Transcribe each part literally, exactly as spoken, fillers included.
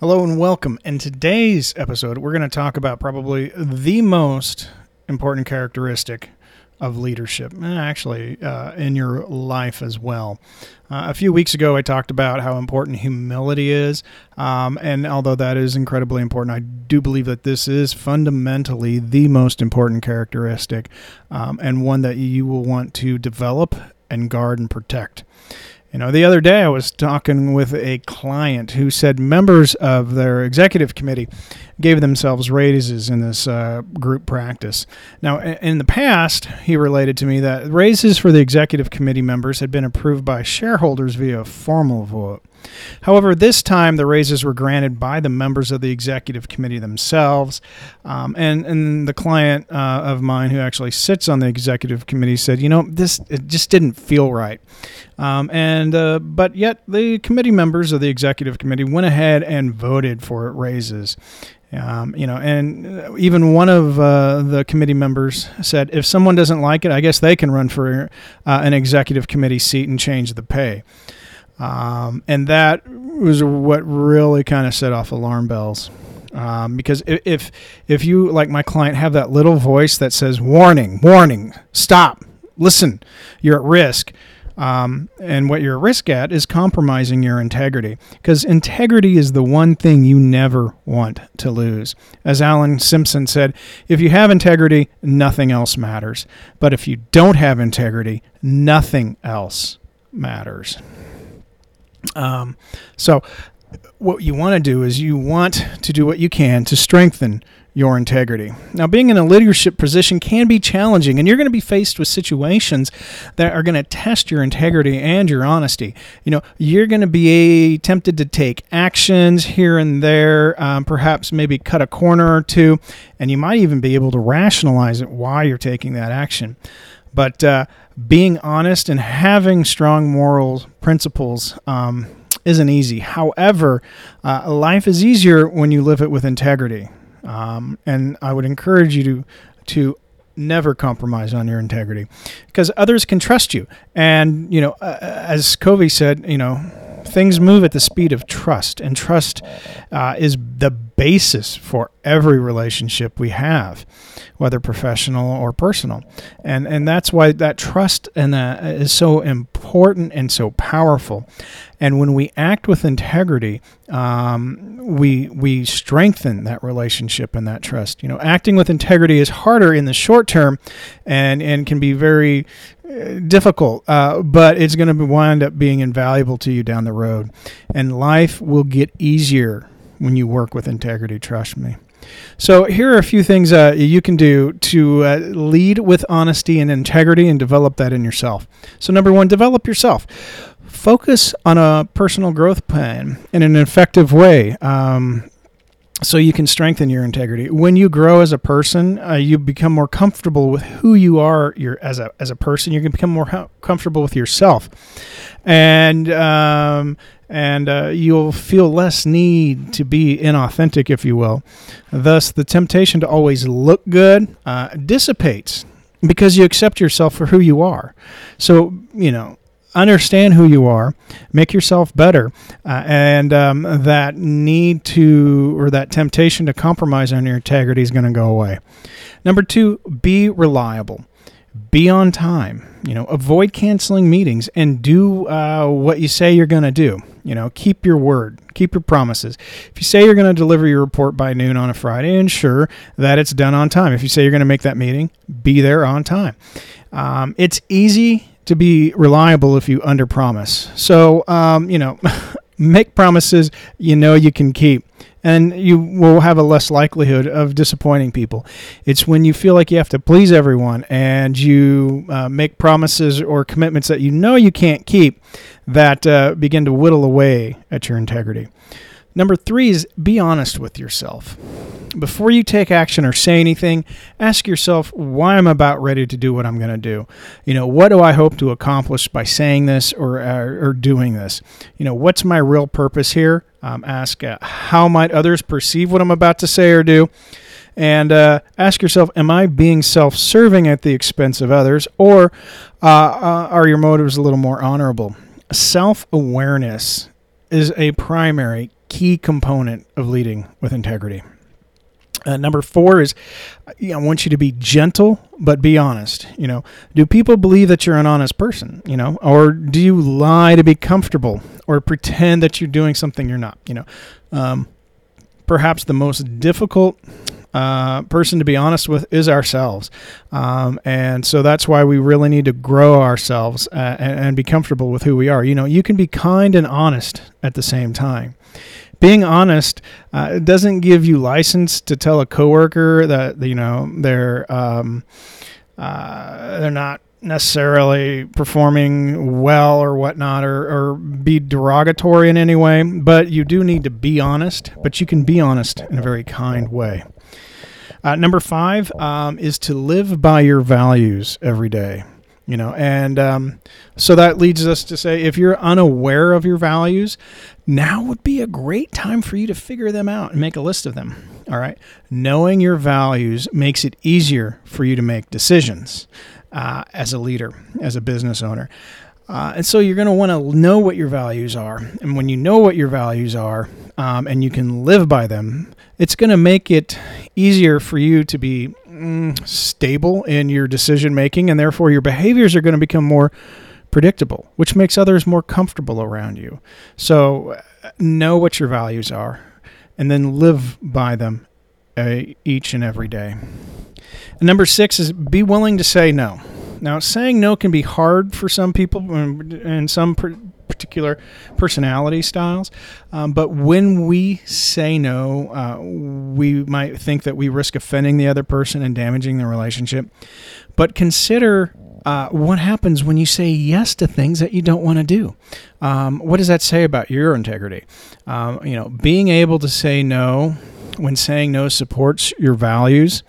Hello and welcome. In today's episode, we're going to talk about probably the most important characteristic of leadership, and actually uh, in your life as well. Uh, a few weeks ago, I talked about how important humility is, um, and although that is incredibly important, I do believe that this is fundamentally the most important characteristic, um, and one that you will want to develop and guard and protect. You know, the other day I was talking with a client who said members of their executive committee gave themselves raises in this uh, group practice. Now, in the past, he related to me that raises for the executive committee members had been approved by shareholders via a formal vote. However, this time the raises were granted by the members of the executive committee themselves. Um, and, and the client uh, of mine who actually sits on the executive committee said, you know, this it just didn't feel right. Um, and uh, but yet the committee members of the executive committee went ahead and voted for raises. Um, you know, and even one of uh, the committee members said, if someone doesn't like it, I guess they can run for uh, an executive committee seat and change the pay. Um, and that was what really kind of set off alarm bells. Um, because if, if you, like my client, have that little voice that says, warning, warning, stop, listen, you're at risk. Um, and what you're at risk at is compromising your integrity, because integrity is the one thing you never want to lose. As Alan Simpson said, if you have integrity, nothing else matters. But if you don't have integrity, nothing else matters. Um, so what you want to do is you want to do what you can to strengthen your integrity. Now, being in a leadership position can be challenging, and you're going to be faced with situations that are going to test your integrity and your honesty. You know, you're going to be tempted to take actions here and there, um, perhaps maybe cut a corner or two, and you might even be able to rationalize it why you're taking that action. But uh, being honest and having strong moral principles um, isn't easy. However, uh, life is easier when you live it with integrity. Um, and I would encourage you to to never compromise on your integrity, because others can trust you. And, you know, uh, as Covey said, you know, things move at the speed of trust, and trust uh, is the basis for every relationship we have, whether professional or personal. And and that's why that trust and uh, is so important and so powerful. And when we act with integrity, um, we we strengthen that relationship and that trust. You know, acting with integrity is harder in the short term, and and can be very difficult, uh, but it's going to wind up being invaluable to you down the road. And life will get easier when you work with integrity, trust me. So here are a few things uh, you can do to uh, lead with honesty and integrity and develop that in yourself. So number one, develop yourself. Focus on a personal growth plan in an effective way. Um, So you can strengthen your integrity. When you grow as a person, uh, you become more comfortable with who you are your, as a as a person. You can become more ho- comfortable with yourself, and um, and uh, you'll feel less need to be inauthentic, if you will. Thus, the temptation to always look good uh, dissipates, because you accept yourself for who you are. So, you know, understand who you are, make yourself better, uh, and um, that need to, or that temptation to compromise on your integrity is going to go away. Number two, be reliable. Be on time. You know, avoid canceling meetings and do uh, what you say you're going to do. You know, keep your word, keep your promises. If you say you're going to deliver your report by noon on a Friday, ensure that it's done on time. If you say you're going to make that meeting, be there on time. Um, it's easy to be reliable if you underpromise. So, um, you know, make promises you know you can keep, and you will have a less likelihood of disappointing people. It's when you feel like you have to please everyone and you uh, make promises or commitments that you know you can't keep that uh, begin to whittle away at your integrity. Number three is be honest with yourself. Before you take action or say anything, ask yourself why I'm about ready to do what I'm going to do. You know, what do I hope to accomplish by saying this or or, or doing this? You know, what's my real purpose here? Um, ask uh, how might others perceive what I'm about to say or do? And uh, ask yourself, am I being self-serving at the expense of others, or uh, uh, are your motives a little more honorable? Self-awareness is a primary key component of leading with integrity. Uh, number four is, you know, I want you to be gentle, but be honest. You know, do people believe that you're an honest person, you know, or do you lie to be comfortable or pretend that you're doing something you're not, you know? Um, perhaps the most difficult uh, person to be honest with is ourselves. Um, and so that's why we really need to grow ourselves uh, and, and be comfortable with who we are. You know, you can be kind and honest at the same time. Being honest uh, doesn't give you license to tell a coworker that, you know, they're um, uh, they're not necessarily performing well or whatnot, or, or be derogatory in any way. But you do need to be honest, but you can be honest in a very kind way. Uh, number five um, is to live by your values every day. You know, and um, so that leads us to say, if you're unaware of your values, now would be a great time for you to figure them out and make a list of them. All right. Knowing your values makes it easier for you to make decisions uh, as a leader, as a business owner. Uh, and so you're going to want to know what your values are. And when you know what your values are um, and you can live by them, it's going to make it easier for you to be mm, stable in your decision making. And therefore, your behaviors are going to become more predictable, which makes others more comfortable around you. So know what your values are and then live by them uh, each and every day. And number six is be willing to say no. Now, saying no can be hard for some people and some particular personality styles, um, but when we say no, uh, we might think that we risk offending the other person and damaging the relationship. But consider uh, what happens when you say yes to things that you don't want to do. Um, what does that say about your integrity? Um, you know, being able to say no when saying no supports your values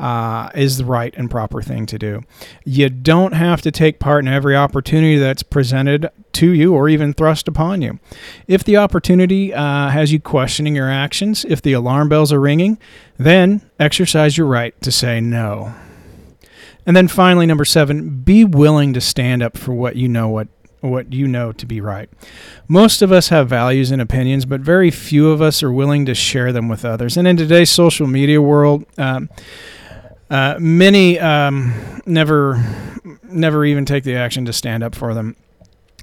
Uh, is the right and proper thing to do. You don't have to take part in every opportunity that's presented to you or even thrust upon you. If the opportunity uh, has you questioning your actions, if the alarm bells are ringing, then exercise your right to say no. And then finally, number seven, be willing to stand up for what you know what what you know to be right. Most of us have values and opinions, but very few of us are willing to share them with others. And in today's social media world, um, uh, many um, never, never even take the action to stand up for them.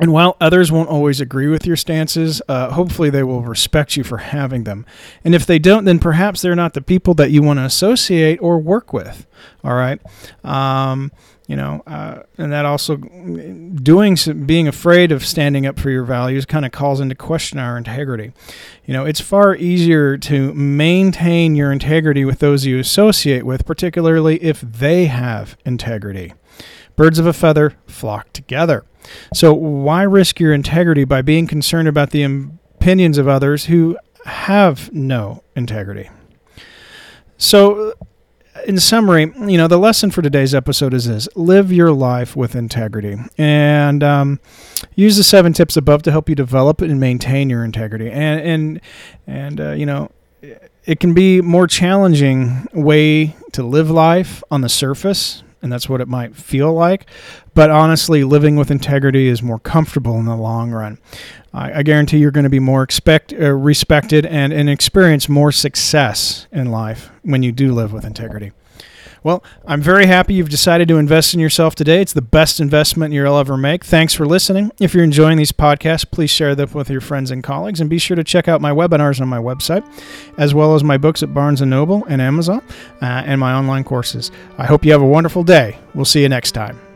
And while others won't always agree with your stances, uh, hopefully they will respect you for having them. And if they don't, then perhaps they're not the people that you want to associate or work with. All right. Um, You know, uh, and that also doing some, being afraid of standing up for your values kind of calls into question our integrity. You know, it's far easier to maintain your integrity with those you associate with, particularly if they have integrity. Birds of a feather flock together. So why risk your integrity by being concerned about the opinions of others who have no integrity? So, in summary, you know, the lesson for today's episode is this: live your life with integrity, and um, use the seven tips above to help you develop and maintain your integrity. And and and uh, you know, it can be more challenging way to live life on the surface, and that's what it might feel like. But honestly, living with integrity is more comfortable in the long run. I, I guarantee you're going to be more expect, uh, respected and, and experience more success in life when you do live with integrity. Well, I'm very happy you've decided to invest in yourself today. It's the best investment you'll ever make. Thanks for listening. If you're enjoying these podcasts, please share them with your friends and colleagues, and be sure to check out my webinars on my website, as well as my books at Barnes and Noble and Amazon, uh, and my online courses. I hope you have a wonderful day. We'll see you next time.